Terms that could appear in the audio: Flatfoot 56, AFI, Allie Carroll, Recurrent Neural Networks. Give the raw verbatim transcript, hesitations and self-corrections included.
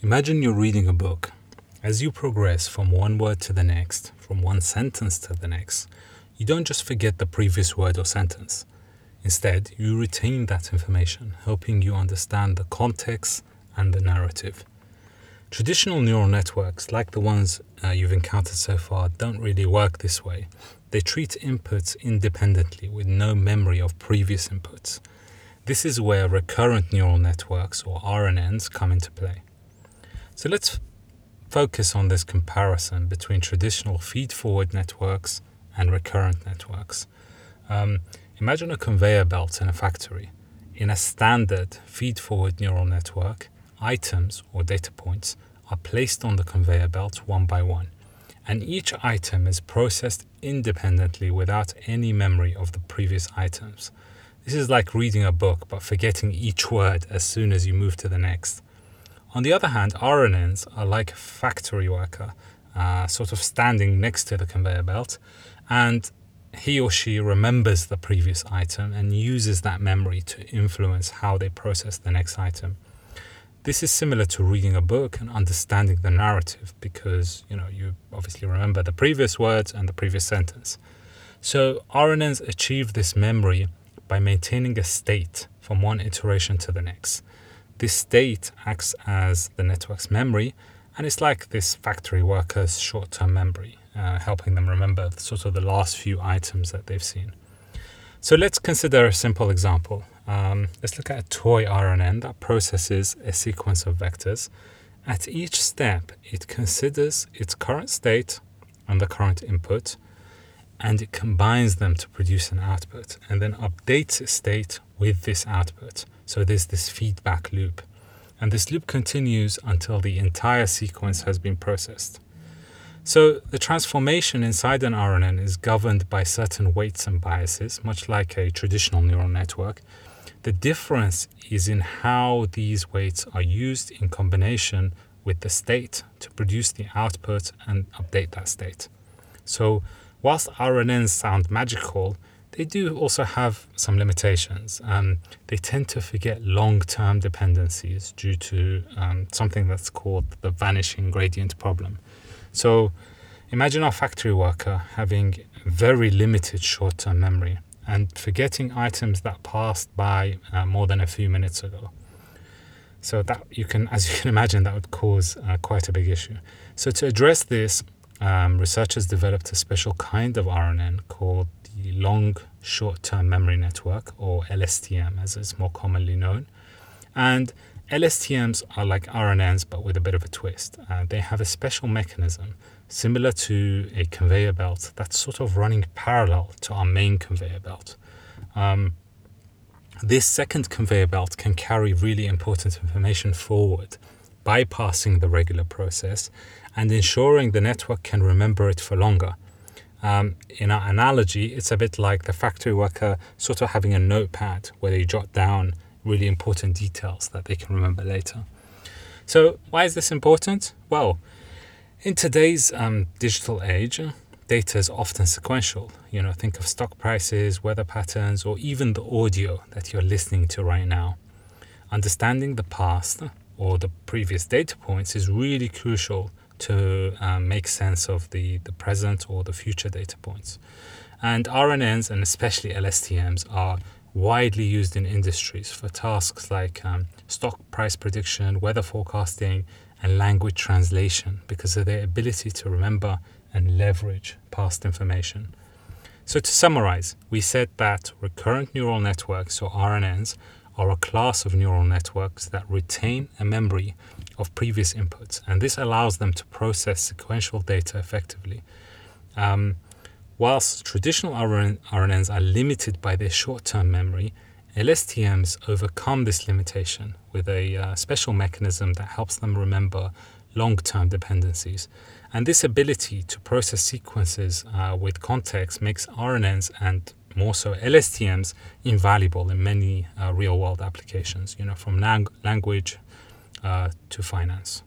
Imagine you're reading a book. As you progress from one word to the next, from one sentence to the next, you don't just forget the previous word or sentence. Instead, you retain that information, helping you understand the context and the narrative. Traditional neural networks, like the ones uh, you've encountered so far, don't really work this way. They treat inputs independently with no memory of previous inputs. This is where recurrent neural networks, or R N Ns, come into play. So let's focus on this comparison between traditional feed-forward networks and recurrent networks. Um, imagine a conveyor belt in a factory. In a standard feed-forward neural network, items or data points are placed on the conveyor belt one by one, and each item is processed independently without any memory of the previous items. This is like reading a book but forgetting each word as soon as you move to the next. On the other hand, R N Ns are like a factory worker, uh, sort of standing next to the conveyor belt, and he or she remembers the previous item and uses that memory to influence how they process the next item. This is similar to reading a book and understanding the narrative because, you know, you obviously remember the previous words and the previous sentence. So R N Ns achieve this memory by maintaining a state from one iteration to the next. This state acts as the network's memory, and it's like this factory worker's short-term memory, uh, helping them remember sort of the last few items that they've seen. So let's consider a simple example. Um, let's look at a toy R N N that processes a sequence of vectors. At each step, it considers its current state and the current input, and it combines them to produce an output, and then updates its state with this output. So there's this feedback loop, and this loop continues until the entire sequence has been processed. So the transformation inside an R N N is governed by certain weights and biases, much like a traditional neural network. The difference is in how these weights are used in combination with the state to produce the output and update that state. So whilst R N Ns sound magical, they do also have some limitations. Um, they tend to forget long-term dependencies due to um, something that's called the vanishing gradient problem. So imagine our factory worker having very limited short-term memory and forgetting items that passed by uh, more than a few minutes ago. So that you can, as you can imagine, that would cause uh, quite a big issue. So to address this, um, researchers developed a special kind of R N N called the long short-term memory network, or L S T M as it's more commonly known. And L S T Ms are like R N Ns but with a bit of a twist. Uh, they have a special mechanism similar to a conveyor belt that's sort of running parallel to our main conveyor belt. Um, this second conveyor belt can carry really important information forward, bypassing the regular process and ensuring the network can remember it for longer. Um, in our analogy, it's a bit like the factory worker sort of having a notepad where they jot down really important details that they can remember later. So why is this important? Well, in today's um, digital age, data is often sequential. You know, think of stock prices, weather patterns, or even the audio that you're listening to right now. Understanding the past or the previous data points is really crucial to uh, make sense of the, the present or the future data points. And R N Ns, and especially L S T Ms, are widely used in industries for tasks like um, stock price prediction, weather forecasting, and language translation because of their ability to remember and leverage past information. So to summarize, we said that recurrent neural networks, or R N Ns, are a class of neural networks that retain a memory of previous inputs, and this allows them to process sequential data effectively. Um, whilst traditional R N Ns are limited by their short-term memory, L S T Ms overcome this limitation with a uh, special mechanism that helps them remember long-term dependencies. And this ability to process sequences uh, with context makes R N Ns and more so L S T Ms invaluable in many uh, real-world applications, you know, from lang- language uh, to finance.